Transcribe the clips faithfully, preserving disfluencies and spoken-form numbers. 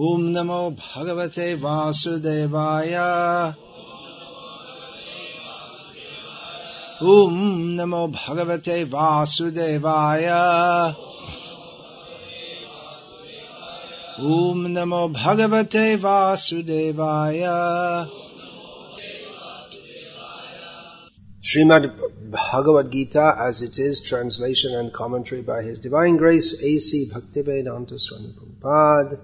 Om Namo Bhagavate Vasudevaya. Om Namo Bhagavate Vasudevaya. Om Namo Bhagavate Vasudevaya. Srimad Bhagavad Gita as it is, translation and commentary by His Divine Grace, A C Bhaktivedanta Swami Prabhupada.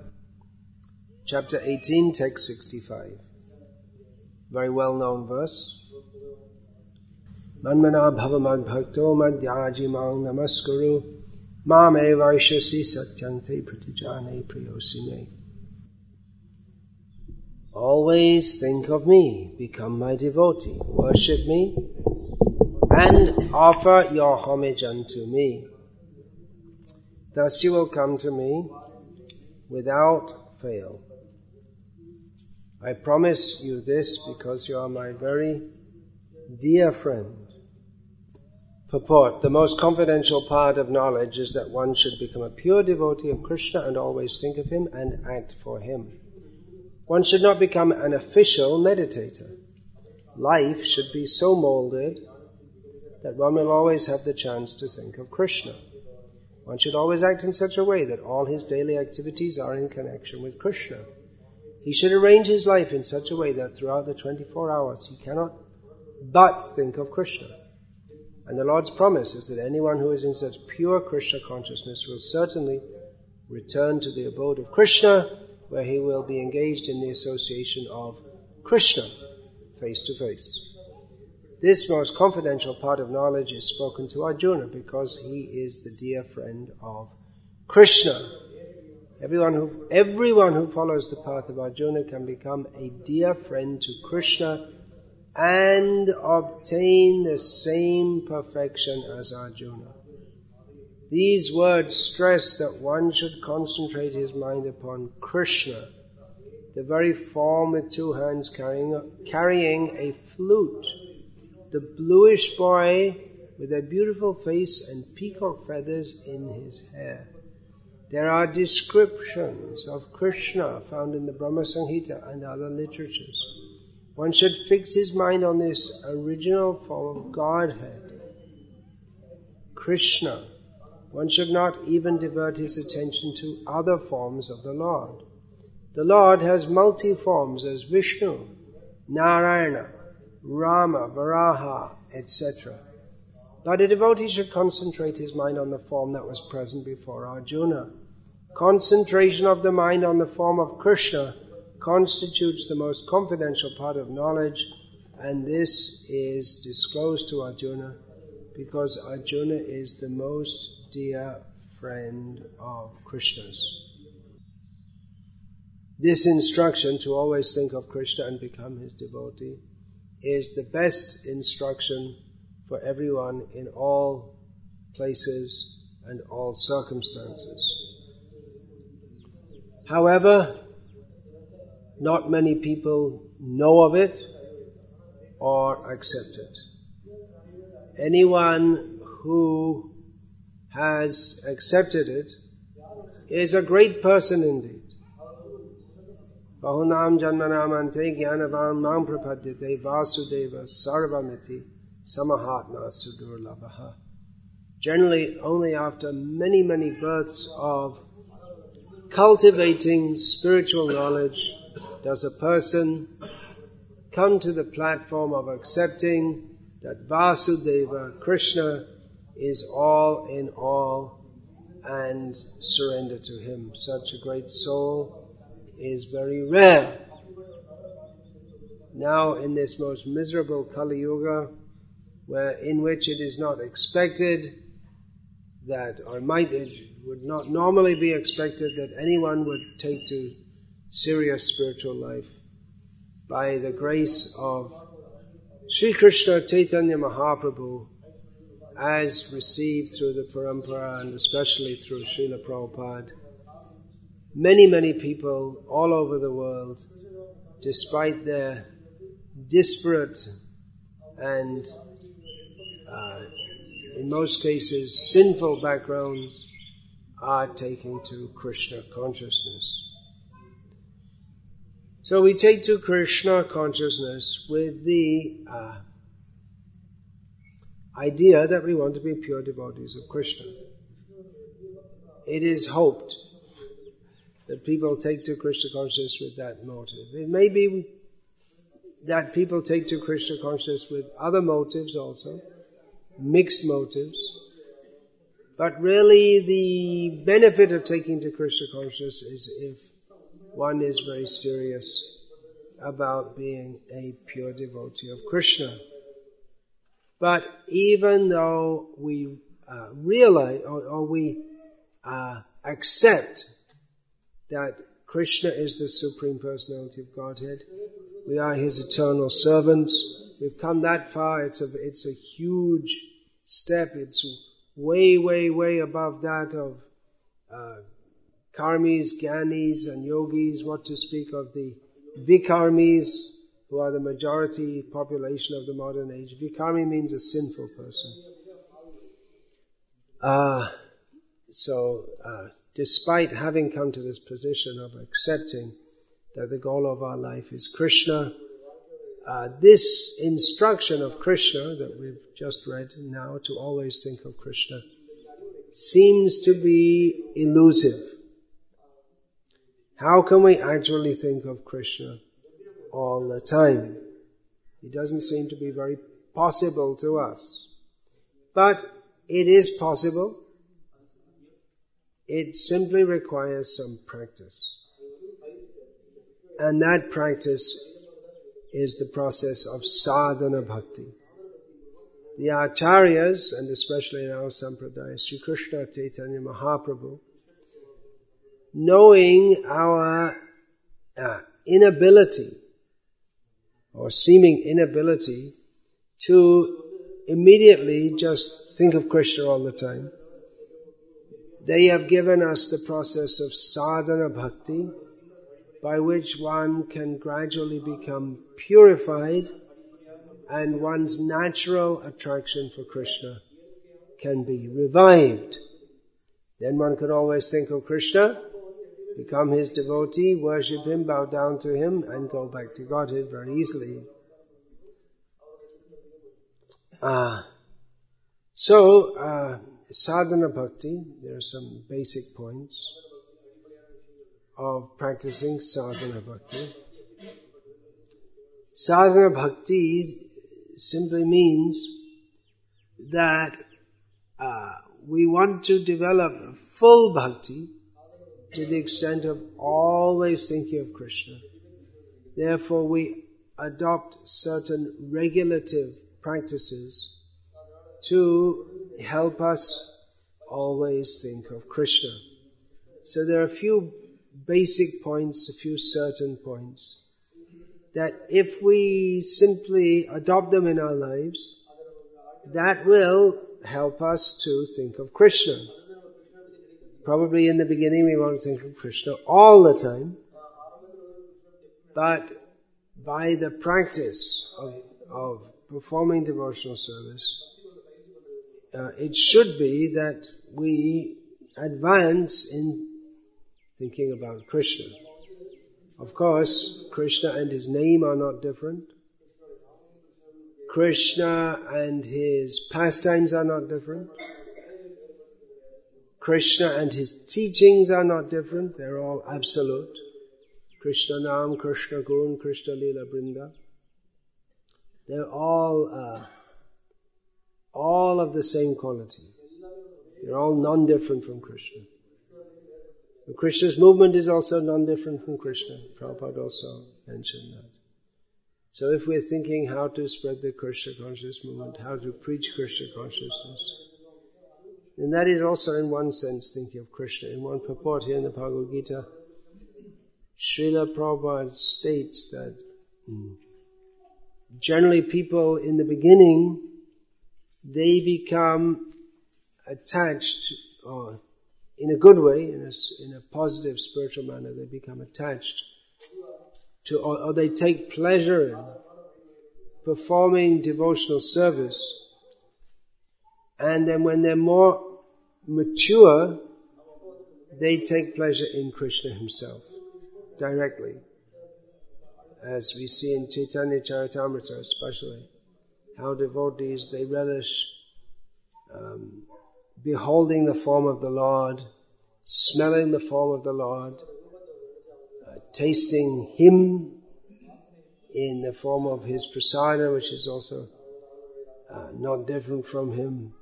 Chapter eighteen, text sixty-five. Very well-known verse. Manmana bhavamad bhakto madhyaji mang namaskuru mame vaishasi satyante pratijane priyosime. Always think of me, become my devotee, worship me, and offer your homage unto me. Thus you will come to me without fail. I promise you this because you are my very dear friend. Purport. The most confidential part of knowledge is that one should become a pure devotee of Krishna and always think of him and act for him. One should not become an official meditator. Life should be so molded that one will always have the chance to think of Krishna. One should always act in such a way that all his daily activities are in connection with Krishna. He should arrange his life in such a way that throughout the twenty-four hours he cannot but think of Krishna. And the Lord's promise is that anyone who is in such pure Krishna consciousness will certainly return to the abode of Krishna, where he will be engaged in the association of Krishna face to face. This most confidential part of knowledge is spoken to Arjuna because he is the dear friend of Krishna. Everyone who, everyone who follows the path of Arjuna can become a dear friend to Krishna and obtain the same perfection as Arjuna. These words stress that one should concentrate his mind upon Krishna, the very form with two hands carrying, carrying a flute. The bluish boy with a beautiful face and peacock feathers in his hair. There are descriptions of Krishna found in the Brahma-Sanghita and other literatures. One should fix his mind on this original form of Godhead, Krishna. One should not even divert his attention to other forms of the Lord. The Lord has multi forms as Vishnu, Narayana, Rama, Varaha, et cetera. But a devotee should concentrate his mind on the form that was present before Arjuna. Concentration of the mind on the form of Krishna constitutes the most confidential part of knowledge, and this is disclosed to Arjuna because Arjuna is the most dear friend of Krishna's. This instruction to always think of Krishna and become his devotee is the best instruction for everyone in all places and all circumstances. However, not many people know of it or accept it. Anyone who has accepted it is a great person indeed. Bahunam janmanamante gyanavam mam prapadyate vasudeva sarvamiti samahatna sudurlabhaha. Generally, only after many, many births of cultivating spiritual knowledge does a person come to the platform of accepting that Vasudeva, Krishna, is all in all and surrender to him. Such a great soul is very rare. Now in this most miserable Kali Yuga, where in which it is not expected that, or might it would not normally be expected that anyone would take to serious spiritual life, by the grace of Sri Krishna Chaitanya Mahaprabhu, as received through the Parampara and especially through Srila Prabhupada, many, many people all over the world, despite their disparate and, uh, in most cases, sinful backgrounds, are taking to Krishna consciousness. So we take to Krishna consciousness with the uh, idea that we want to be pure devotees of Krishna. It is hoped that people take to Krishna consciousness with that motive. It may be that people take to Krishna consciousness with other motives also, mixed motives. But really the benefit of taking to Krishna consciousness is if one is very serious about being a pure devotee of Krishna. But even though we uh, realize or, or we uh, accept that Krishna is the Supreme Personality of Godhead, we are His eternal servants. We've come that far. It's a it's a huge step. It's way, way, way above that of uh, karmis, gyanis, and yogis. What to speak of the vikarmis, who are the majority population of the modern age. Vikarmi means a sinful person. Uh, so, uh, despite having come to this position of accepting that the goal of our life is Krishna, Uh, this instruction of Krishna that we've just read now, to always think of Krishna, seems to be elusive. How can we actually think of Krishna all the time? It doesn't seem to be very possible to us. But it is possible. It simply requires some practice. And that practice is the process of sadhana bhakti. The Acharyas, and especially in our Sampradaya, Sri Krishna Chaitanya Mahaprabhu, knowing our uh, inability, or seeming inability, to immediately just think of Krishna all the time, they have given us the process of sadhana bhakti, by which one can gradually become purified and one's natural attraction for Krishna can be revived. Then one can always think of Krishna, become his devotee, worship him, bow down to him, and go back to Godhead very easily. Uh, so, uh, sadhana bhakti, there are some basic points of practicing sadhana bhakti. Sadhana bhakti simply means that uh, we want to develop full bhakti to the extent of always thinking of Krishna. Therefore, we adopt certain regulative practices to help us always think of Krishna. So there are a few basic points, a few certain points, that if we simply adopt them in our lives, that will help us to think of Krishna. Probably in the beginning we want to think of Krishna all the time, but by the practice of, of performing devotional service, uh, it should be that we advance in thinking about Krishna. Of course, Krishna and his name are not different. Krishna and his pastimes are not different. Krishna and his teachings are not different. They're all absolute. Krishna Naam, Krishna Gun, Krishna Lila Brinda. They're all, uh, all of the same quality. They're all non-different from Krishna. Krishna's movement is also non-different from Krishna. Prabhupada also mentioned that. So if we're thinking how to spread the Krishna consciousness movement, how to preach Krishna consciousness, then that is also in one sense thinking of Krishna. In one purport here in the Bhagavad Gita, Srila Prabhupada states that generally people in the beginning, they become attached or in a good way, in a, in a positive spiritual manner, they become attached to, or, or they take pleasure in performing devotional service. And then when they're more mature, they take pleasure in Krishna himself directly. as we see in Caitanya-caritamrita especially, how devotees, they relish um, beholding the form of the Lord, smelling the form of the Lord, uh, tasting Him in the form of His prasada, which is also uh, not different from Him,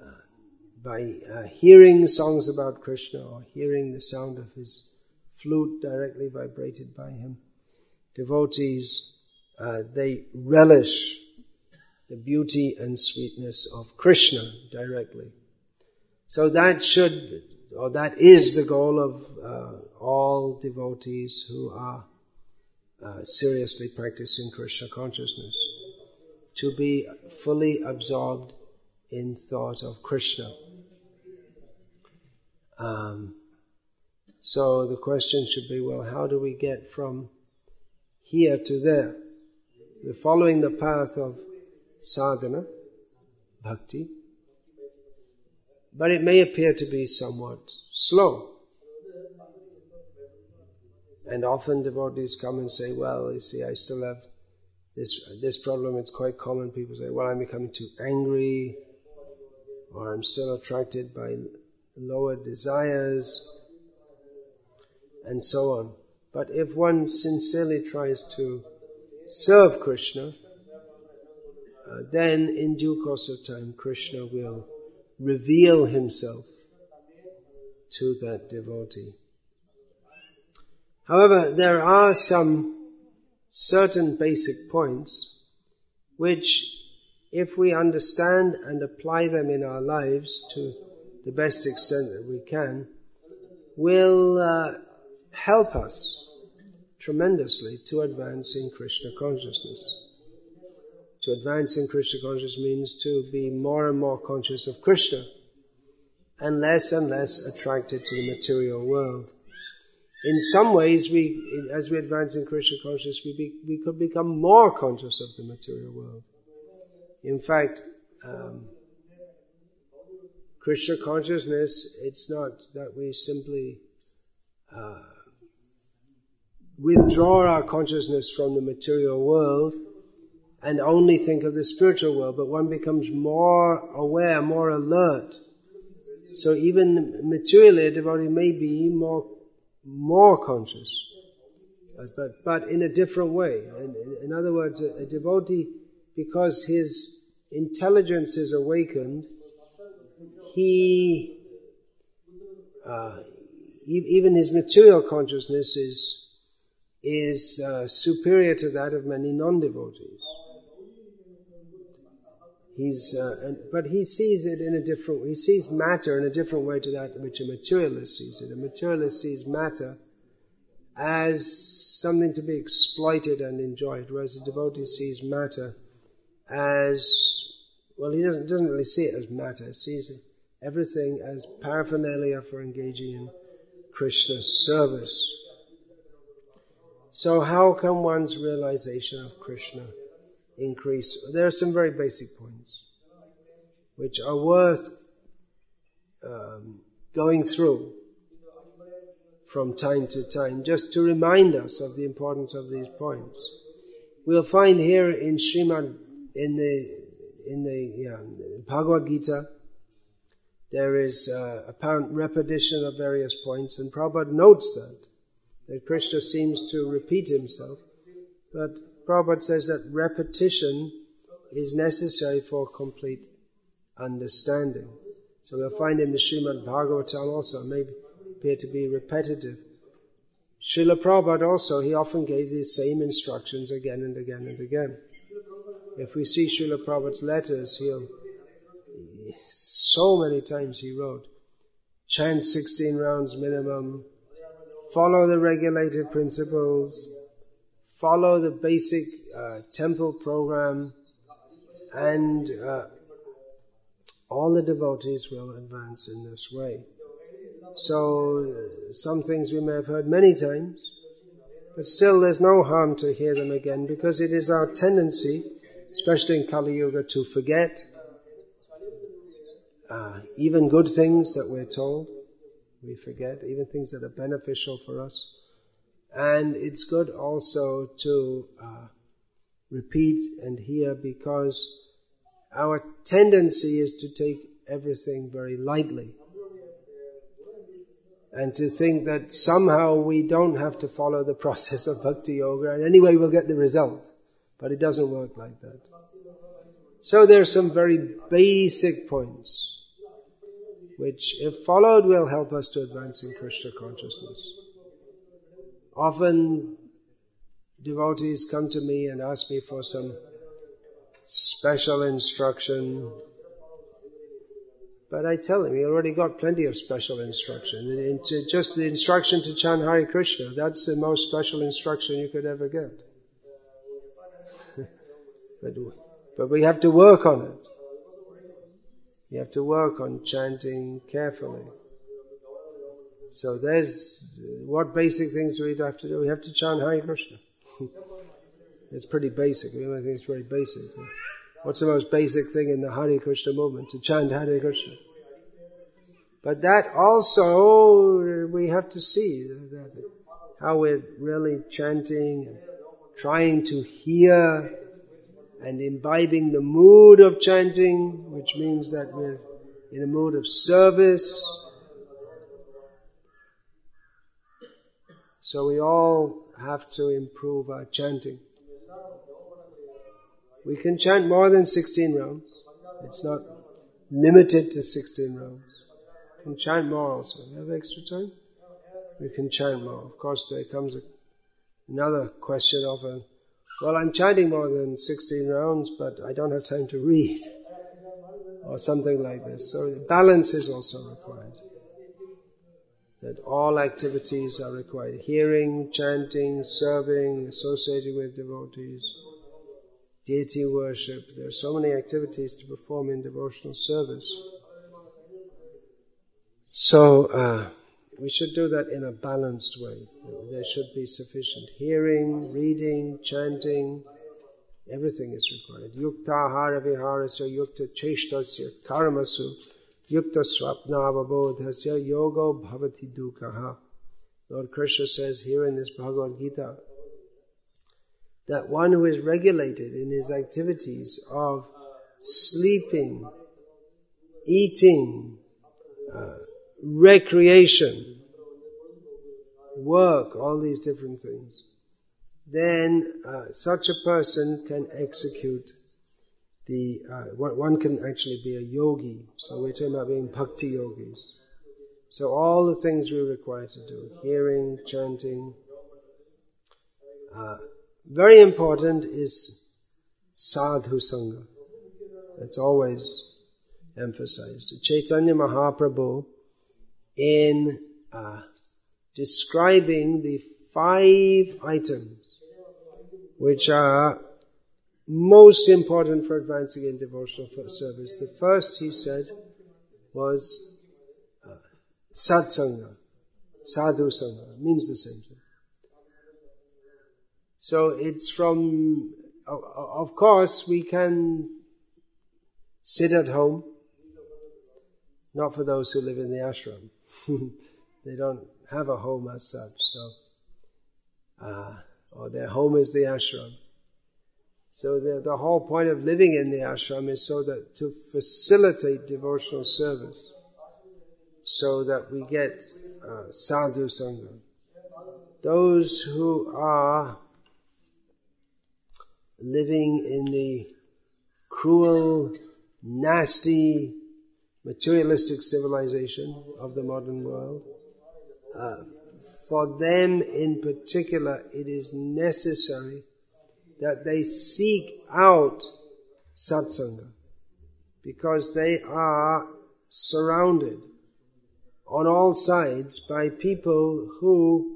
uh, by uh, hearing songs about Krishna or hearing the sound of His flute directly vibrated by Him. Devotees, uh, they relish the beauty and sweetness of Krishna directly. So that should, or that is the goal of uh, all devotees who are uh, seriously practicing Krishna consciousness, to be fully absorbed in thought of Krishna. Um, so the question should be, well, how do we get from here to there? We're following the path of sadhana, bhakti, but it may appear to be somewhat slow. And often devotees come and say, well, you see, I still have this this problem. It's quite common. People say, well, I'm becoming too angry, or I'm still attracted by lower desires, and so on. But if one sincerely tries to serve Krishna, uh, then in due course of time, Krishna will reveal Himself to that devotee. However, there are some certain basic points which, if we understand and apply them in our lives to the best extent that we can, will uh, help us tremendously to advance in Krishna consciousness. To advance in Krishna consciousness means to be more and more conscious of Krishna and less and less attracted to the material world. In some ways, we, as we advance in Krishna consciousness, we, be, we could become more conscious of the material world. In fact, um, Krishna consciousness, it's not that we simply uh, withdraw our consciousness from the material world and only think of the spiritual world, but one becomes more aware, more alert. So even materially, a devotee may be more more conscious, but but in a different way. In, in other words, a, a devotee, because his intelligence is awakened, he uh, even his material consciousness is is uh, superior to that of many non-devotees. He's, uh, and, but he sees it in a different, he sees matter in a different way to that which a materialist sees it. A materialist sees matter as something to be exploited and enjoyed, whereas a devotee sees matter as, well, he doesn't, doesn't really see it as matter, he sees everything as paraphernalia for engaging in Krishna's service. So how can one's realization of Krishna increase? There are some very basic points which are worth um, going through from time to time, just to remind us of the importance of these points. We'll find here in Srimad, in the in the yeah, Bhagavad Gita, there is uh, apparent repetition of various points, and Prabhupada notes that that Krishna seems to repeat Himself, but Prabhupada says that repetition is necessary for complete understanding. So we'll find in the Srimad Bhagavatam also, may appear to be repetitive. Srila Prabhupada also, he often gave these same instructions again and again and again. If we see Srila Prabhupada's letters, he'll, so many times he wrote, chant sixteen rounds minimum, follow the regulated principles, follow the basic uh, temple program, and uh, all the devotees will advance in this way. So, uh, some things we may have heard many times, but still there's no harm to hear them again, because it is our tendency, especially in Kali Yuga, to forget uh, even good things that we're told. We forget even things that are beneficial for us. And it's good also to uh, repeat and hear, because our tendency is to take everything very lightly and to think that somehow we don't have to follow the process of bhakti yoga and anyway we'll get the result. But it doesn't work like that. So there are some very basic points which, if followed, will help us to advance in Krishna consciousness. Often devotees come to me and ask me for some special instruction. But I tell them, you already got plenty of special instruction. Just the instruction to chant Hare Krishna, that's the most special instruction you could ever get. but, but we have to work on it. You have to work on chanting carefully. So there's what basic things we have to do. We have to chant Hare Krishna. It's pretty basic. I mean, I think it's very basic. What's the most basic thing in the Hare Krishna movement? To chant Hare Krishna. But that also, we have to see how we're really chanting and trying to hear and imbibing the mood of chanting, which means that we're in a mood of service. So we all have to improve our chanting. We can chant more than sixteen rounds. It's not limited to sixteen rounds. We can chant more also. We have extra time? We can chant more. Of course, there comes another question often. Well, I'm chanting more than sixteen rounds, but I don't have time to read. Or something like this. So balance is also required. That all activities are required. Hearing, chanting, serving, associating with devotees, deity worship. There are so many activities to perform in devotional service. So uh, we should do that in a balanced way. There should be sufficient hearing, reading, chanting. Everything is required. Yukta hara viharasya, yukta cheshtasya, karmasu, yukta swapnavabodhasya, yogo bhavati dukaha. Lord Krishna says here in this Bhagavad Gita that one who is regulated in his activities of sleeping, eating, uh, recreation, work, all these different things, then uh, such a person can execute the, uh, one can actually be a yogi. So we're talking about being bhakti yogis. So all the things we're required to do, hearing, chanting, uh, very important is sadhu sangha. That's always emphasized. Chaitanya Mahaprabhu, in uh, describing the five items which are most important for advancing in devotional service, the first, he said, was uh, satsanga, sadhu sangha. It means the same thing. So it's from, of course, we can sit at home. Not for those who live in the ashram. They don't have a home as such. So, uh, or their home is the ashram. So the, the whole point of living in the ashram is so that to facilitate devotional service. So that we get uh, sadhu sangha. Those who are living in the cruel, nasty, materialistic civilization of the modern world, uh, for them in particular, it is necessary that they seek out satsanga, because they are surrounded on all sides by people who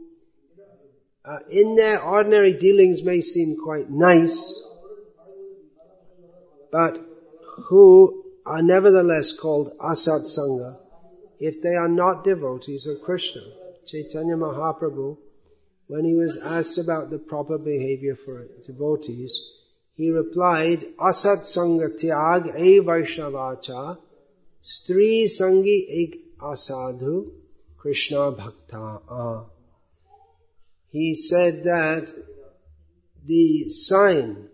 Uh, in their ordinary dealings may seem quite nice, but who are nevertheless called asat sangha if they are not devotees of Krishna. Chaitanya Mahaprabhu, when he was asked about the proper behavior for devotees, he replied, asat sangha tyag e vaishnavacha stri sangi ek asadhu Krishna bhakta. he said that the sign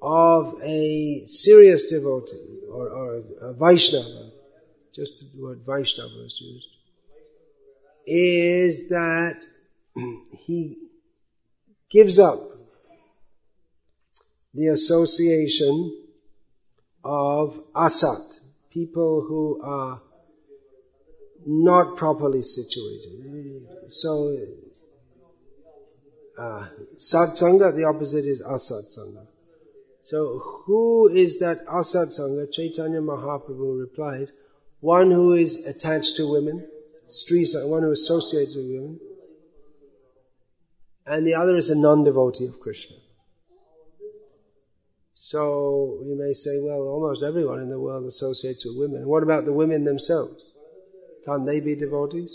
of a serious devotee or, or a Vaishnava, just the word Vaishnava is used, is that he gives up the association of asat, people who are not properly situated. So, uh, satsanga, the opposite is asatsanga. So, who is that asatsanga? Chaitanya Mahaprabhu replied, one who is attached to women, strisa, one who associates with women, and the other is a non-devotee of Krishna. So, you may say, well, almost everyone in the world associates with women. What about the women themselves? Can't they be devotees?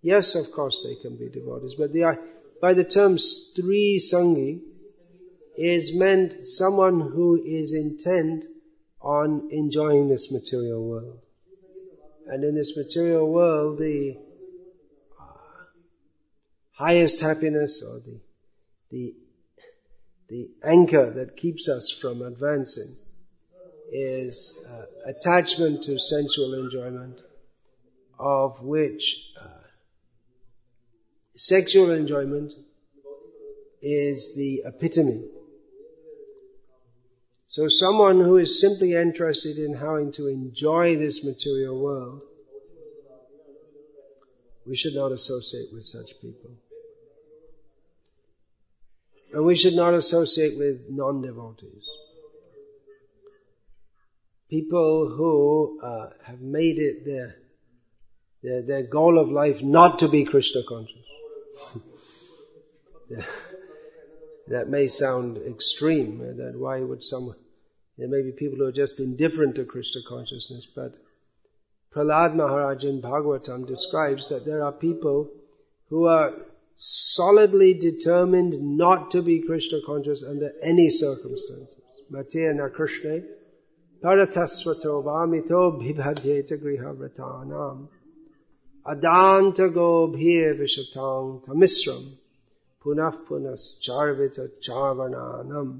Yes, of course they can be devotees. But the, by the term stri sangi is meant someone who is intent on enjoying this material world. And in this material world, the highest happiness or the the The anchor that keeps us from advancing is uh, attachment to sensual enjoyment, of which uh, sexual enjoyment is the epitome. So someone who is simply interested in how to enjoy this material world, we should not associate with such people. And we should not associate with non-devotees. People who uh, have made it their, their their goal of life not to be Krishna conscious. That may sound extreme. That why would someone? There may be people who are just indifferent to Krishna consciousness. But Prahlad Maharaj in Bhagavatam describes that there are people who are solidly determined not to be Krishna conscious under any circumstances. Mate na Krishna paratasvato vamito bhibhadyeta griha vratanam adanta go bhir vishatang tamisram punaf punas charvita charvananam.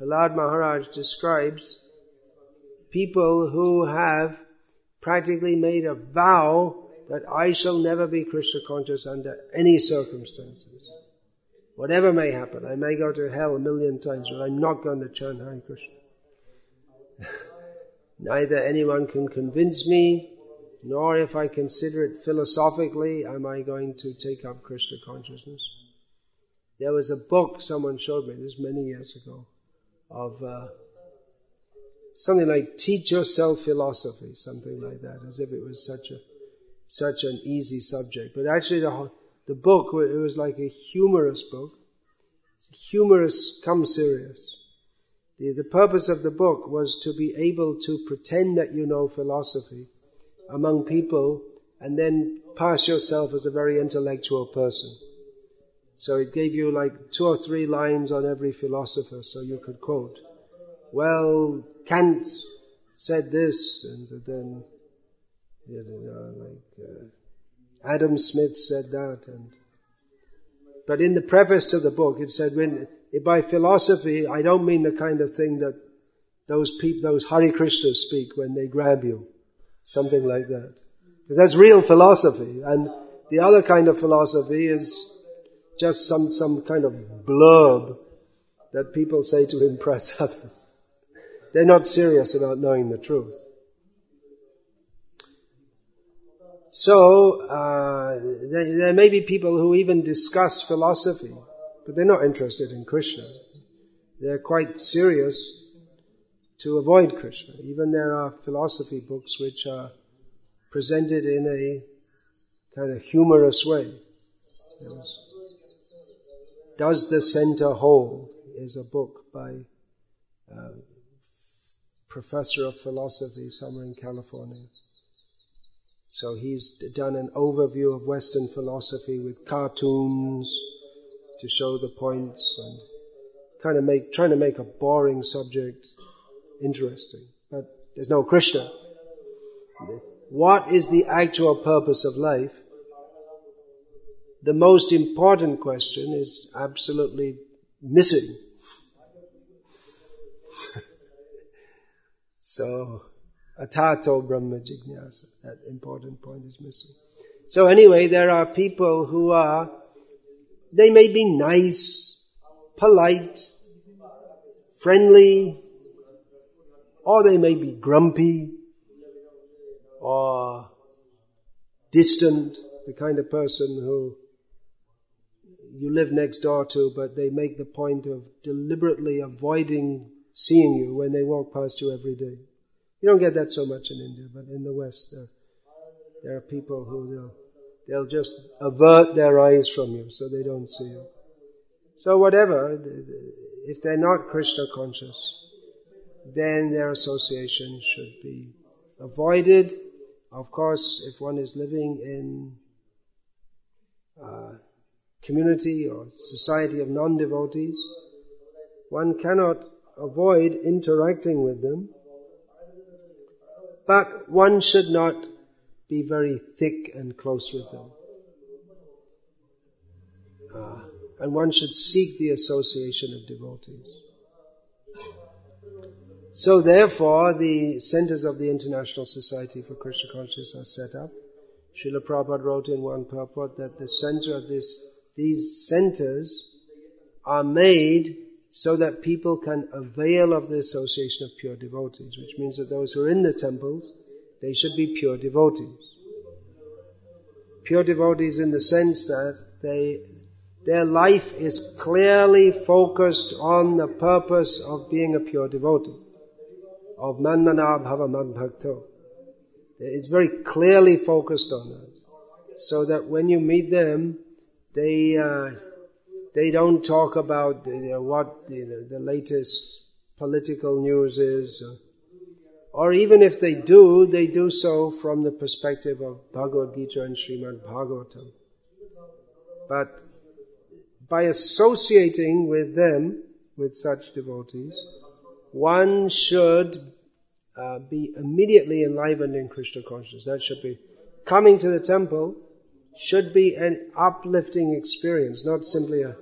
Prahlad Maharaj describes people who have practically made a vow that I shall never be Krishna conscious under any circumstances. Whatever may happen, I may go to hell a million times, but I'm not going to chant Hare Krishna. Neither anyone can convince me, nor if I consider it philosophically, am I going to take up Krishna consciousness. There was a book someone showed me, this was many years ago, of uh, something like Teach Yourself Philosophy, something like that, as if it was such a Such an easy subject. But actually the whole, the book, it was like a humorous book. Humorous come serious. The, the purpose of the book was to be able to pretend that you know philosophy among people and then pass yourself as a very intellectual person. So it gave you like two or three lines on every philosopher, so you could quote, well, Kant said this, and then You know, like uh, Adam Smith said that, and but in the preface to the book it said, when by philosophy I don't mean the kind of thing that those people, those Hare Krishnas speak when they grab you, something like that, because that's real philosophy, and the other kind of philosophy is just some some kind of blurb that people say to impress others. They're not serious about knowing the truth. So, uh, there, there may be people who even discuss philosophy, but they're not interested in Krishna. They're quite serious to avoid Krishna. Even there are philosophy books which are presented in a kind of humorous way. Does the Center Hold is a book by a professor of philosophy somewhere in California. So he's done an overview of Western philosophy with cartoons to show the points and kind of make, trying to make a boring subject interesting. But there's no Krishna. What is the actual purpose of life? the most important question is absolutely missing. So, atato brahma jignasa, that important point is missing. So anyway, there are people who are, they may be nice, polite, friendly, or they may be grumpy, or distant, the kind of person who you live next door to, but they make the point of deliberately avoiding seeing you when they walk past you every day. You don't get that so much in India, but in the West, uh, there are people who they'll, they'll just avert their eyes from you so they don't see you. So whatever, if they're not Krishna conscious, then their association should be avoided. Of course, if one is living in a community or society of non-devotees, one cannot avoid interacting with them, but one should not be very thick and close with them. Uh, and one should seek the association of devotees. So therefore, the centers of the International Society for Krishna Consciousness are set up. Srila Prabhupada wrote in one purport that the center of this, these centers are made so that people can avail of the association of pure devotees, which means that those who are in the temples, they should be pure devotees. Pure devotees in the sense that they, their life is clearly focused on the purpose of being a pure devotee, of manmana bhava madbhakto. It's very clearly focused on that, so that when you meet them, they uh, they don't talk about you know, what you know, the latest political news is. Or, Or even if they do, they do so from the perspective of Bhagavad Gita and Srimad Bhagavatam. But by associating with them, with such devotees, one should uh, be immediately enlivened in Krishna consciousness. That should be, coming to the temple should be an uplifting experience, not simply a,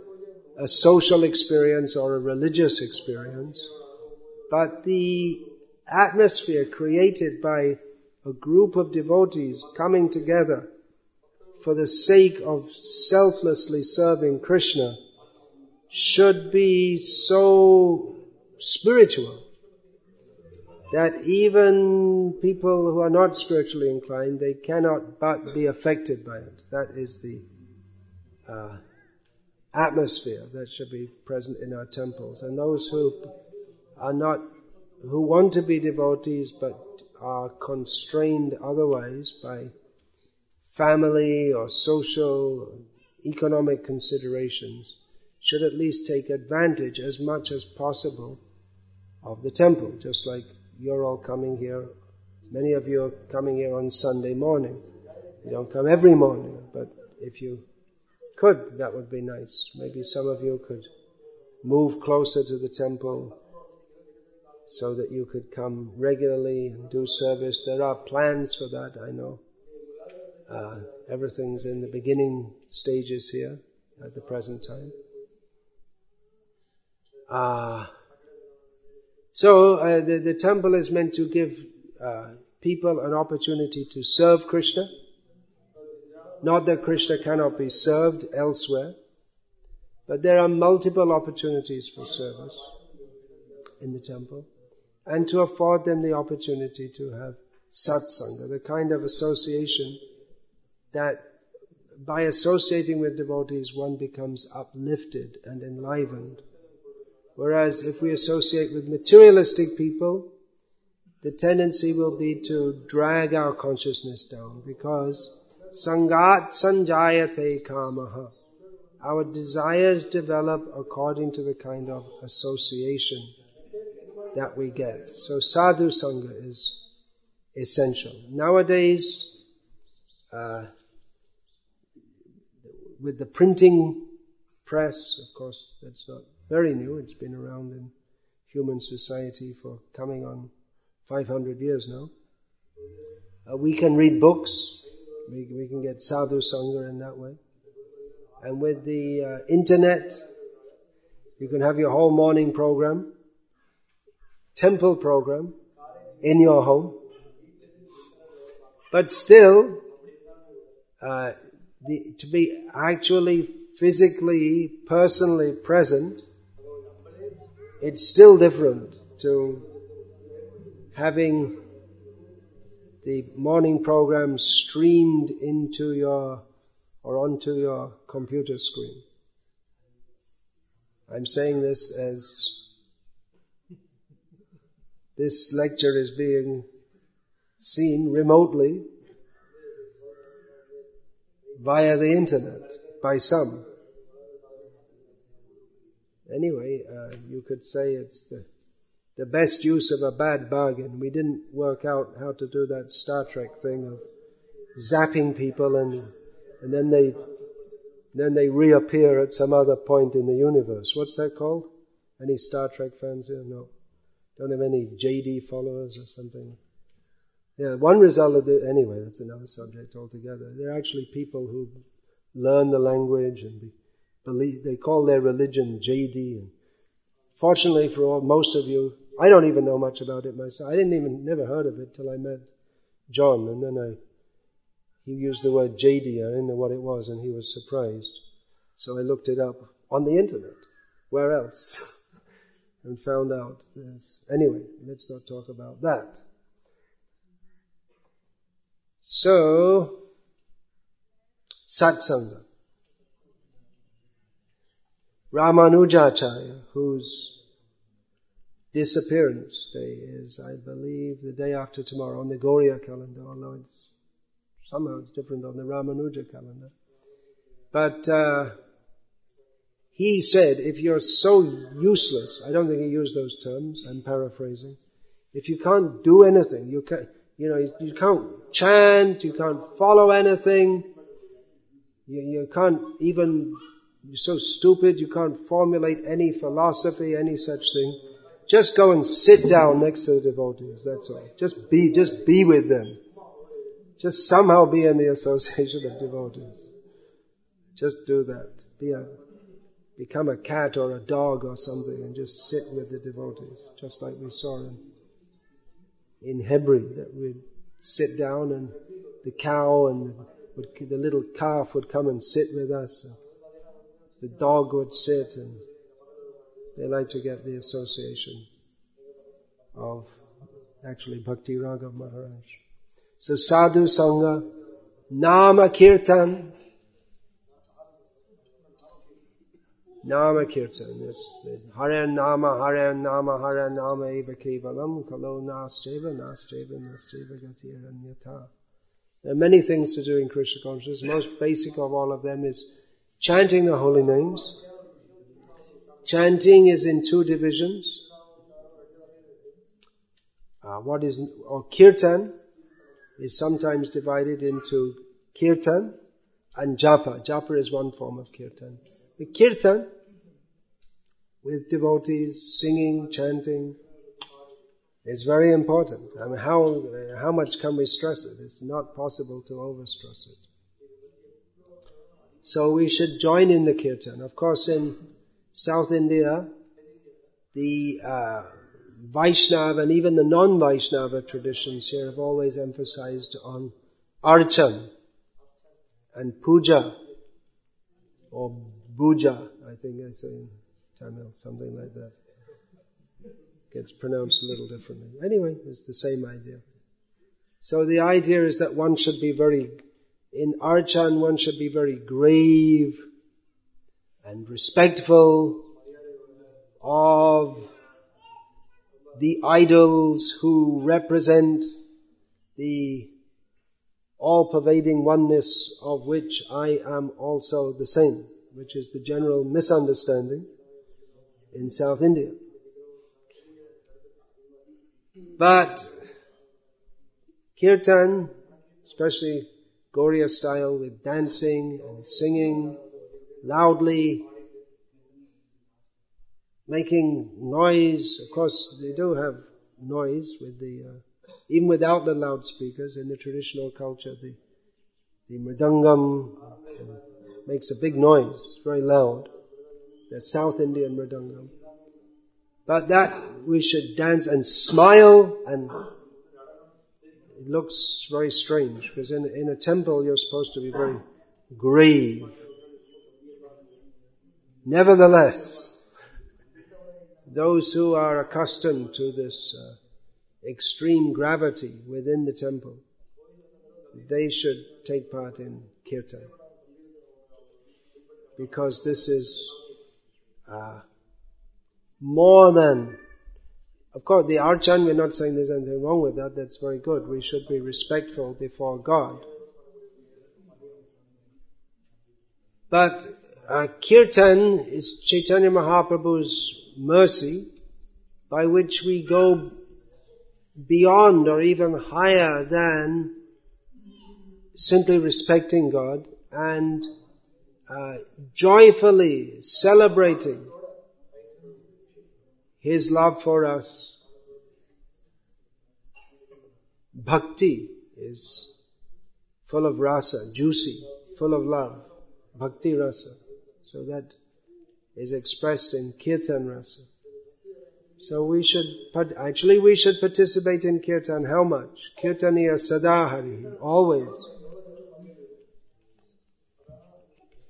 a social experience or a religious experience, but the atmosphere created by a group of devotees coming together for the sake of selflessly serving Krishna should be so spiritual that even people who are not spiritually inclined, they cannot but be affected by it. That is the uh, atmosphere that should be present in our temples. And those who are not who want to be devotees but are constrained otherwise by family or social or economic considerations should at least take advantage as much as possible of the temple, just like you're all coming here. Many of you are coming here on Sunday morning. You don't come every morning, but if you could, that would be nice. Maybe some of you could move closer to the temple so that you could come regularly and do service. There are plans for that, I know. Uh, everything's in the beginning stages here at the present time. Uh, so uh, the, the temple is meant to give uh, people an opportunity to serve Krishna. Not that Krishna cannot be served elsewhere, but there are multiple opportunities for service in the temple, and to afford them the opportunity to have satsanga, the kind of association that by associating with devotees one becomes uplifted and enlivened. Whereas if we associate with materialistic people, the tendency will be to drag our consciousness down, because sangat sanjayate kamaha. Our desires develop according to the kind of association that we get. So sadhu sangha is essential. Nowadays, uh, with the printing press, of course, that's not very new. It's been around in human society for coming on five hundred years now. Uh, we can read books. We, we can get sadhu sangha in that way. and with the uh, internet, you can have your whole morning program, temple program, in your home. But still, uh, the, to be actually physically, personally present, it's still different to having the morning program streamed into your or onto your computer screen. I'm saying this as this lecture is being seen remotely via the internet by some. Anyway, uh, you could say it's the, the best use of a bad bargain. We didn't work out how to do that Star Trek thing of zapping people and and then they then they reappear at some other point in the universe. What's that called? Any Star Trek fans here? No. Don't have any J D followers or something. Yeah, one result of the, anyway, that's another subject altogether. There are actually people who learn the language and believe, they call their religion J D. And fortunately for all, most of you, I don't even know much about it myself. I didn't even, never heard of it till I met John, and then I, he used the word J D, I didn't know what it was, and he was surprised. So I looked it up on the internet. Where else? And found out this. Anyway, let's not talk about that. So, satsanga. Ramanujacharya, whose disappearance day is, I believe, the day after tomorrow on the Gaudiya calendar, although it's, somehow it's different on the Ramanuja calendar. But, uh, he said, if you're so useless, I don't think he used those terms, I'm paraphrasing, if you can't do anything, you can't, you know, you can't chant, you can't follow anything, you, you can't even, you're so stupid, you can't formulate any philosophy, any such thing, just go and sit down next to the devotees, that's all. Just be, just be with them. Just somehow be in the association of devotees. Just do that. Be a Become a cat or a dog or something and just sit with the devotees, just like we saw in, in Hebrew, that we'd sit down and the cow and the, the little calf would come and sit with us. And the dog would sit, and they like to get the association of actually Bhakti Raghava Maharaj. So sadhu sangha, nama kirtan, Nama Kirtan, this, this Hare Nama, Hare Nama, Hare Nama Eva Kevalam, Kalo Nascheva, Nascheva, Nascheva Gatir and Yata. There are many things to do in Krishna consciousness. The most basic of all of them is chanting the holy names. Chanting is in two divisions. Uh, what is, or Kirtan is sometimes divided into Kirtan and Japa. Japa is one form of Kirtan. The Kirtan, with devotees, singing, chanting, is very important. I mean, how, how much can we stress it? It's not possible to overstress it. So we should join in the Kirtan. Of course, in South India, the uh, Vaishnava and even the non-Vaishnava traditions here have always emphasized on Archan and Puja or Buja, I think I say in Tamil, something like that. Gets pronounced a little differently. Anyway, it's the same idea. So the idea is that one should be very, in Archan, one should be very grave and respectful of the idols who represent the all-pervading oneness of which I am also the same, which is the general misunderstanding in South India. But Kirtan, especially Gaudiya style with dancing and singing loudly, making noise. Of course, they do have noise with the, uh, even without the loudspeakers in the traditional culture, the, the mridangam, makes a big noise, very loud. The South Indian mridangam. But that we should dance and smile, and it looks very strange, because in, in a temple you're supposed to be very grave. Nevertheless, those who are accustomed to this uh, extreme gravity within the temple, they should take part in kirtan. Because this is uh, more than... Of course, the archan, we're not saying there's anything wrong with that. That's very good. We should be respectful before God. But uh, kirtan is Chaitanya Mahaprabhu's mercy, by which we go beyond or even higher than simply respecting God and Uh, joyfully celebrating His love for us. Bhakti is full of rasa, juicy, full of love. Bhakti rasa. So that is expressed in kirtan rasa. So we should, actually we should participate in kirtan. How much? Kirtaniya sadahari, always.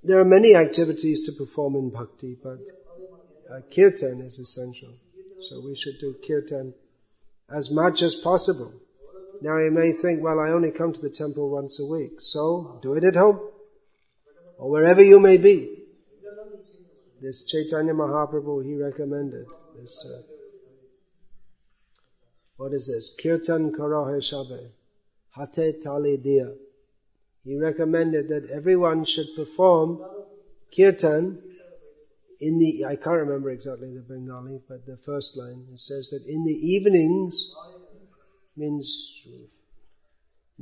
There are many activities to perform in bhakti, but uh, kirtan is essential. So we should do kirtan as much as possible. Now you may think, well, I only come to the temple once a week. So do it at home or wherever you may be. This Chaitanya Mahaprabhu, he recommended this. Uh, what is this? Kirtan karahe shabe, hate tali diya. He recommended that everyone should perform kirtan in the, I can't remember exactly the Bengali, but the first line, it says that in the evenings, means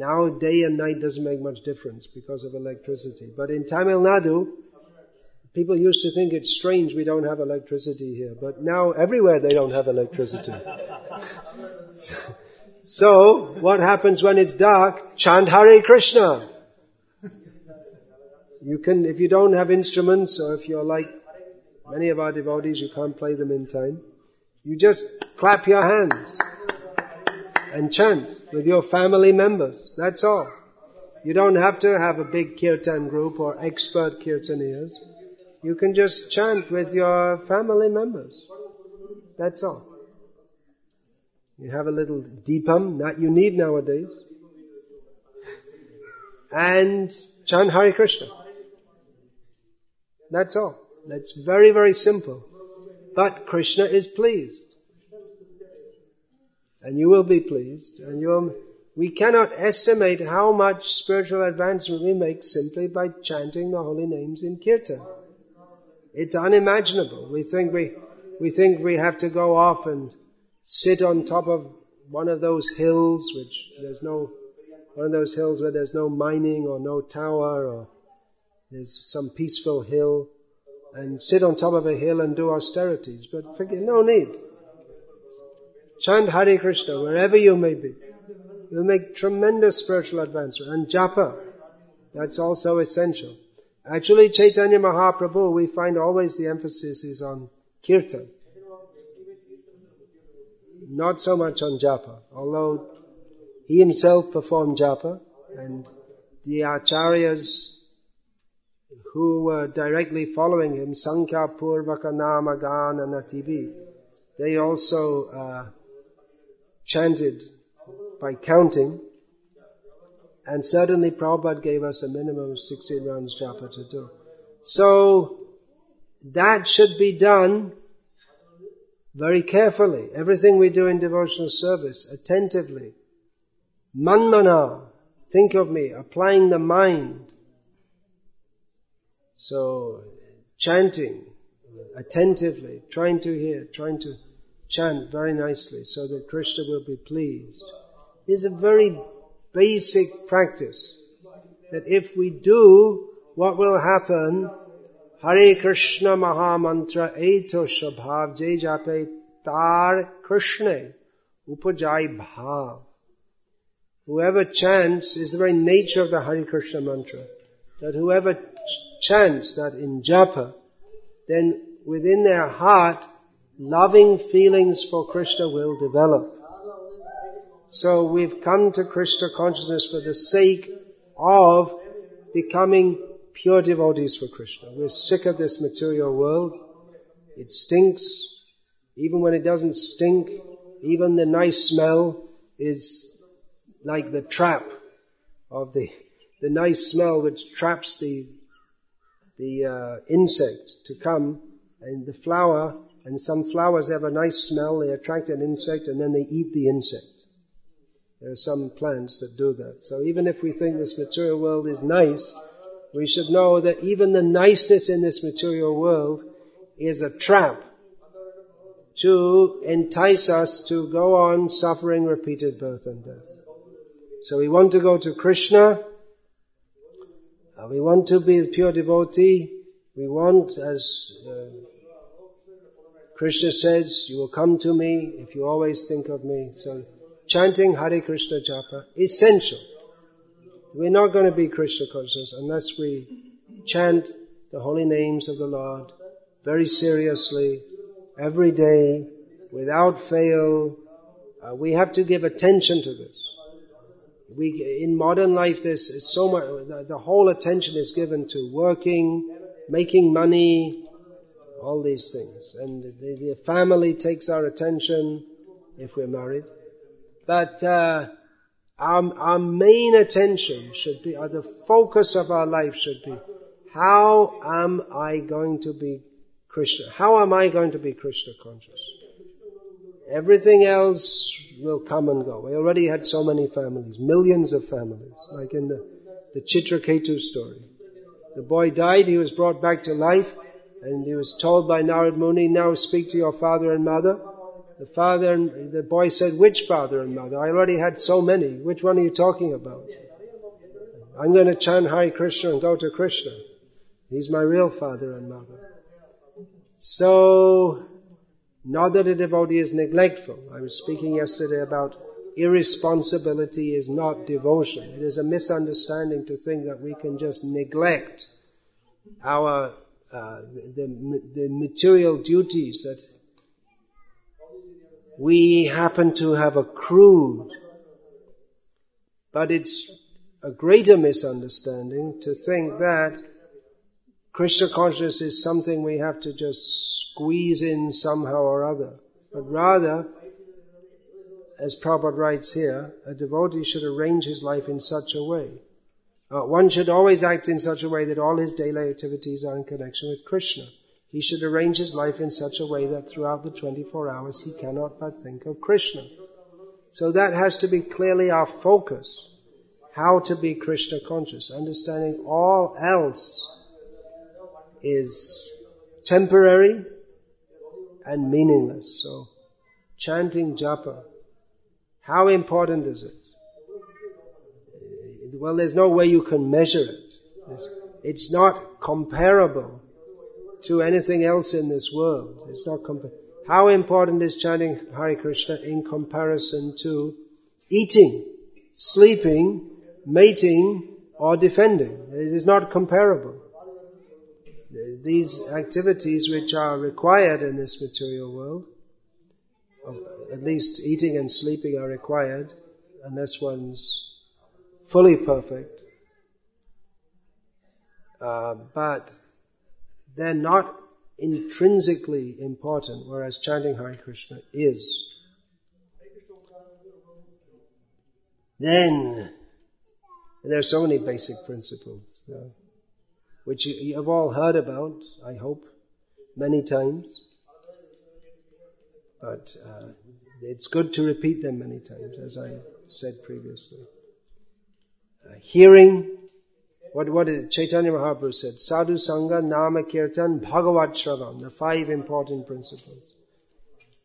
now day and night doesn't make much difference because of electricity. But in Tamil Nadu, people used to think it's strange we don't have electricity here, but now everywhere they don't have electricity. So, what happens when it's dark? Chant Hare Krishna. You can, if you don't have instruments, or if you're like many of our devotees, you can't play them in time, you just clap your hands and chant with your family members. That's all. You don't have to have a big kirtan group or expert kirtaniyas. You can just chant with your family members. That's all. You have a little deepam, that you need nowadays. And chant Hare Krishna. That's all. That's very, very simple. But Krishna is pleased. And you will be pleased. And you'll, we cannot estimate how much spiritual advancement we make simply by chanting the holy names in kirtan. It's unimaginable. We think we, we think we have to go off and sit on top of one of those hills, which there's no, one of those hills where there's no mining or no tower, or there's some peaceful hill, and sit on top of a hill and do austerities. But forget, no need. Chant Hare Krishna wherever you may be. You'll make tremendous spiritual advancement. And japa, that's also essential. Actually, Chaitanya Mahaprabhu, we find always the emphasis is on kirtan. Not so much on japa, although he himself performed japa, and the acharyas who were directly following him, Sankhya Purvaka Nama Gana Natibi, they also uh, chanted by counting, and certainly Prabhupada gave us a minimum of sixteen rounds japa to do. So that should be done very carefully. Everything we do in devotional service, attentively. Manmana, think of me, applying the mind. So, chanting, attentively, trying to hear, trying to chant very nicely so that Krishna will be pleased. It's a very basic practice that if we do, what will happen? Hare Krishna Maha Mantra eto shabhav jai jape tar Krishna upajai bhav. Whoever chants is the very nature of the Hare Krishna mantra. That whoever ch- chants, not in japa, then within their heart, loving feelings for Krishna will develop. So we've come to Krishna consciousness for the sake of becoming pure devotees for Krishna. We're sick of this material world. It stinks. Even when it doesn't stink, even the nice smell is like the trap of the the nice smell which traps the the uh, insect to come, and the flower, and some flowers have a nice smell, they attract an insect and then they eat the insect. There are some plants that do that. So even if we think this material world is nice, we should know that even the niceness in this material world is a trap to entice us to go on suffering repeated birth and death. So we want to go to Krishna. We want to be a pure devotee. We want, as uh, Krishna says, you will come to me if you always think of me. So chanting Hare Krishna japa, essential. We're not going to be Krishna conscious unless we chant the holy names of the Lord very seriously, every day, without fail. Uh, we have to give attention to this. We, in modern life, there's so much, the, the whole attention is given to working, making money, all these things. And the, the family takes our attention if we're married. But uh, our, our main attention should be, or the focus of our life should be, how am I going to be Krishna? How am I going to be Krishna conscious? Everything else will come and go. We already had so many families, millions of families, like in the, the Chitra Ketu story. The boy died, he was brought back to life, and he was told by Narad Muni, now speak to your father and mother. The father and the boy said, which father and mother? I already had so many. Which one are you talking about? I'm going to chant Hare Krishna and go to Krishna. He's my real father and mother. So, not that a devotee is neglectful. I was speaking yesterday about irresponsibility is not devotion. It is a misunderstanding to think that we can just neglect our uh, the, the material duties that we happen to have accrued. But it's a greater misunderstanding to think that Krishna consciousness is something we have to just squeeze in somehow or other. But rather, as Prabhupada writes here, a devotee should arrange his life in such a way. Uh, one should always act in such a way that all his daily activities are in connection with Krishna. He should arrange his life in such a way that throughout the twenty-four hours he cannot but think of Krishna. So that has to be clearly our focus. How to be Krishna conscious. Understanding all else is temporary and meaningless. So, chanting japa, how important is it? Well, there's no way you can measure it. It's not comparable to anything else in this world. It's not compa- How important is chanting Hare Krishna in comparison to eating, sleeping, mating, or defending? It is not comparable. These activities which are required in this material world, at least eating and sleeping are required, unless one's fully perfect. Uh, but they're not intrinsically important, whereas chanting Hare Krishna is. Then, there are so many basic principles, you know, which you have all heard about, I hope, many times. But uh, it's good to repeat them many times, as I said previously. Uh, hearing, what what is Chaitanya Mahaprabhu said, Sadhu Sangha, Nama Kirtan, Bhagavad Shravam, the five important principles.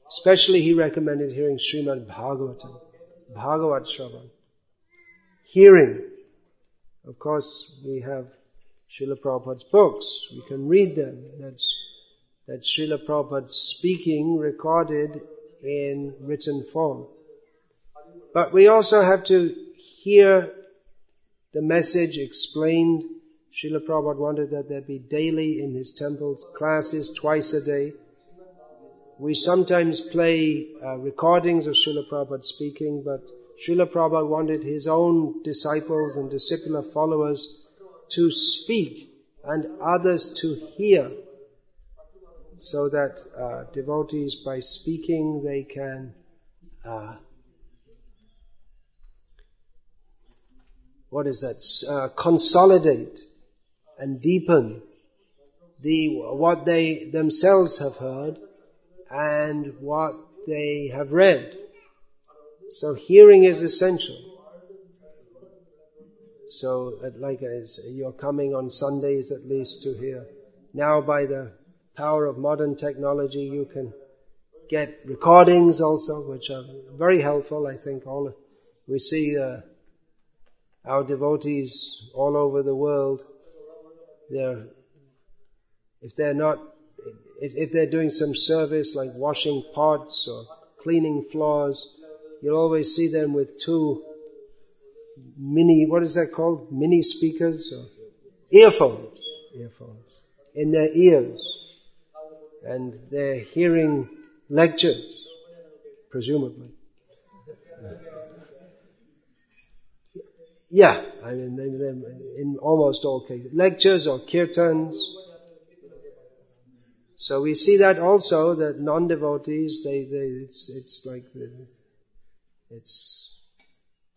Especially he recommended hearing Srimad Bhagavatam, Bhagavad Shravam. Hearing, of course, we have Srila Prabhupada's books. We can read them. That's, that's Srila Prabhupada speaking, recorded in written form. But we also have to hear the message explained Srila Prabhupada wanted that there be daily in his temples classes twice a day. We sometimes play uh, recordings of Srila Prabhupada speaking, but Srila Prabhupada wanted his own disciples and discipular followers to speak and others to hear, so that uh, devotees, by speaking, they can uh, what is that? Uh, consolidate and deepen the what they themselves have heard and what they have read. So hearing is essential. So, like as you're coming on Sundays at least to hear. Now, by the power of modern technology, you can get recordings also, which are very helpful. I think all we see uh, our devotees all over the world. They're if they're not if, if they're doing some service like washing pots or cleaning floors, you'll always see them with two mini what is that called mini speakers or earphones earphones in their ears. And they're hearing lectures, presumably. Yeah, I mean, in almost all cases. Lectures or kirtans. So we see that also, that non-devotees, they, they, it's, it's like, the, it's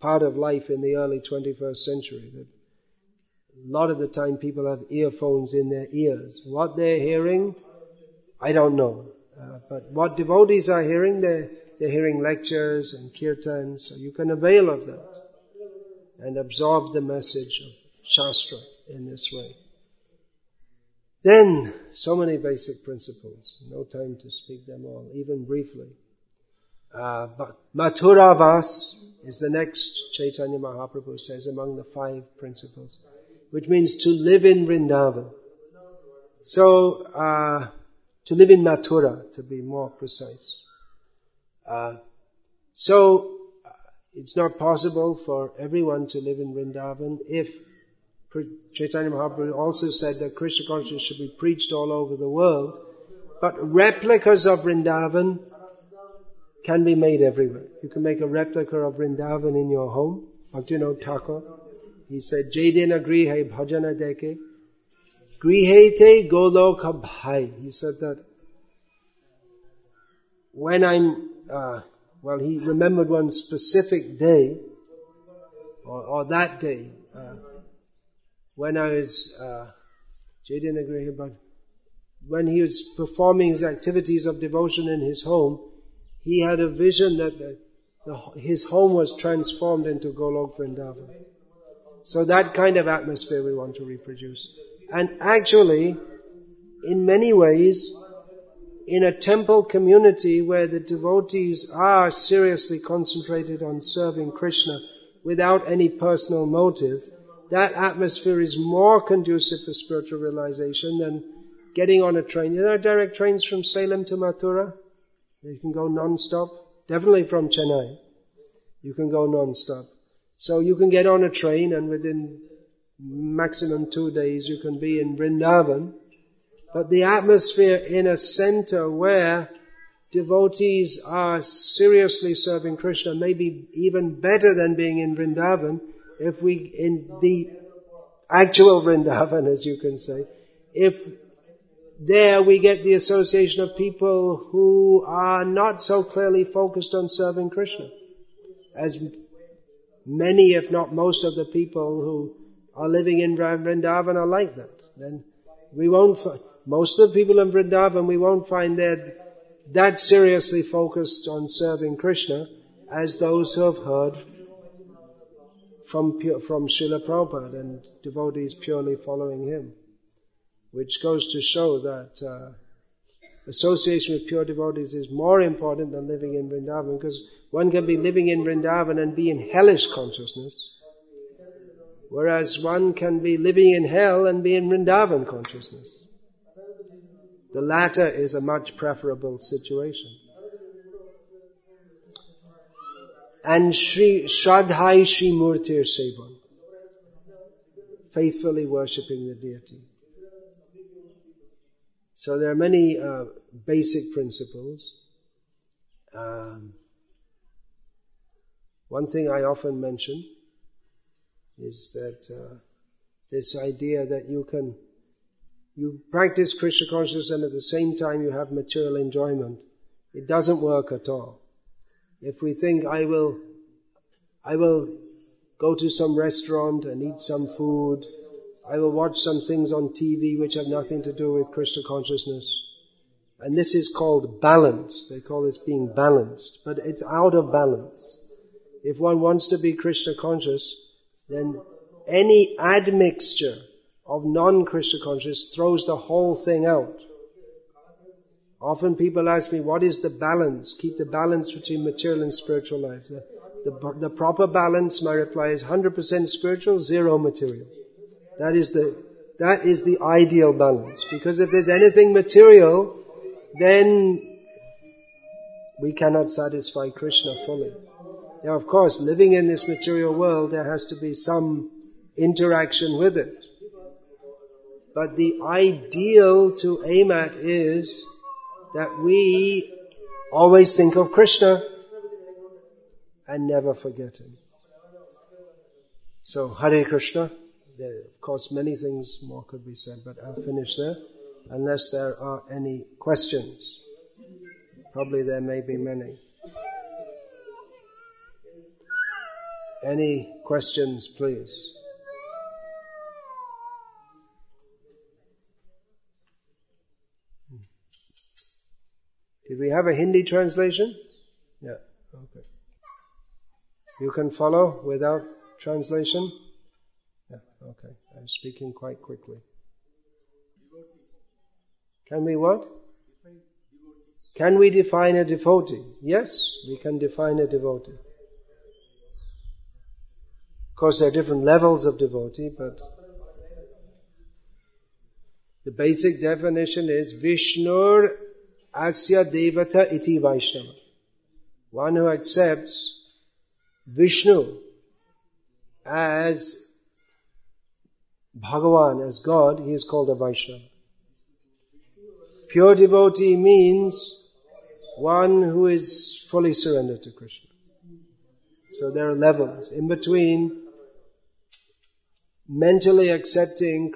part of life in the early twenty-first century. That a lot of the time people have earphones in their ears. What they're hearing, I don't know, uh, but what devotees are hearing, they're, they're hearing lectures and kirtans, so you can avail of that and absorb the message of Shastra in this way. Then, so many basic principles, no time to speak them all, even briefly. Uh, but Mathura Vas is the next Chaitanya Mahaprabhu says among the five principles, which means to live in Vrindavan. So, uh, to live in Mathura, to be more precise. Uh, so, it's not possible for everyone to live in Vrindavan. If Chaitanya Mahaprabhu also said that Krishna consciousness should be preached all over the world, but replicas of Vrindavan can be made everywhere. You can make a replica of Vrindavan in your home. Bhaktivinoda Thakur, he said, Jaidena grihe bhajana deke. Grihete goloka bhai. He said that when I'm, uh, well, he remembered one specific day, or, or that day, uh, when I was, uh, when he was performing his activities of devotion in his home, he had a vision that the, the, his home was transformed into Golok Vrindavan. So that kind of atmosphere we want to reproduce. And actually, in many ways, in a temple community where the devotees are seriously concentrated on serving Krishna without any personal motive, that atmosphere is more conducive for spiritual realization than getting on a train. There are direct trains from Salem to Mathura. You can go non-stop. Definitely from Chennai. You can go non-stop. So you can get on a train and within maximum two days you can be in Vrindavan, but the atmosphere in a center where devotees are seriously serving Krishna may be even better than being in Vrindavan, if we, in the actual Vrindavan, as you can say, if there we get the association of people who are not so clearly focused on serving Krishna, as many, if not most, of the people who are living in Vrindavan are like that. Then we won't, fi- most of the people in Vrindavan, we won't find they're that seriously focused on serving Krishna as those who have heard from, from Srila Prabhupada and devotees purely following him. Which goes to show that uh, association with pure devotees is more important than living in Vrindavan, because one can be living in Vrindavan and be in hellish consciousness, whereas one can be living in hell and be in Vrindavan consciousness. The latter is a much preferable situation. And Shri Shraddhai Shri Murtir Sevan. faithfully worshipping the deity. So there are many uh, basic principles. Um, one thing I often mention is that uh, this idea that you can you practice Krishna consciousness and at the same time you have material enjoyment. It doesn't work at all. If we think I will, I will go to some restaurant and eat some food, I will watch some things on T V which have nothing to do with Krishna consciousness. And this is called balanced. They call this being balanced. But it's out of balance. If one wants to be Krishna conscious, then any admixture of non-Krishna conscious throws the whole thing out. Often people ask me, what is the balance? Keep the balance between material and spiritual life. The, the, the proper balance, my reply is one hundred percent spiritual, zero material. That is the, that is the ideal balance. Because if there's anything material, then we cannot satisfy Krishna fully. Now, of course, living in this material world, there has to be some interaction with it. But the ideal to aim at is that we always think of Krishna and never forget him. So, Hare Krishna. There, of course, many things more could be said, but I'll finish there, unless there are any questions. Probably there may be many. Any questions, please? Did we have a Hindi translation? Yeah, okay. You can follow without translation? Yeah, okay. I'm speaking quite quickly. Can we what? Can we define a devotee? Yes, we can define a devotee. Of course, there are different levels of devotee, but the basic definition is Vishnur Asya Devata Iti Vaishnava. One who accepts Vishnu as Bhagavan, as God, he is called a Vaishnava. Pure devotee means one who is fully surrendered to Krishna. So there are levels in between mentally accepting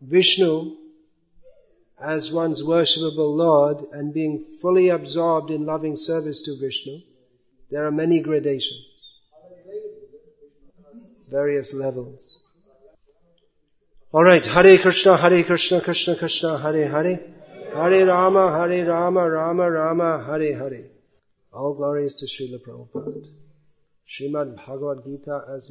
Vishnu as one's worshipable Lord and being fully absorbed in loving service to Vishnu. There are many gradations, various levels. All right, Hare Krishna, Hare Krishna, Krishna Krishna, Hare Hare, Hare Rama, Hare Rama, Rama Rama, Hare Hare. All glories to Srila Prabhupada. Srimad Bhagavad Gita as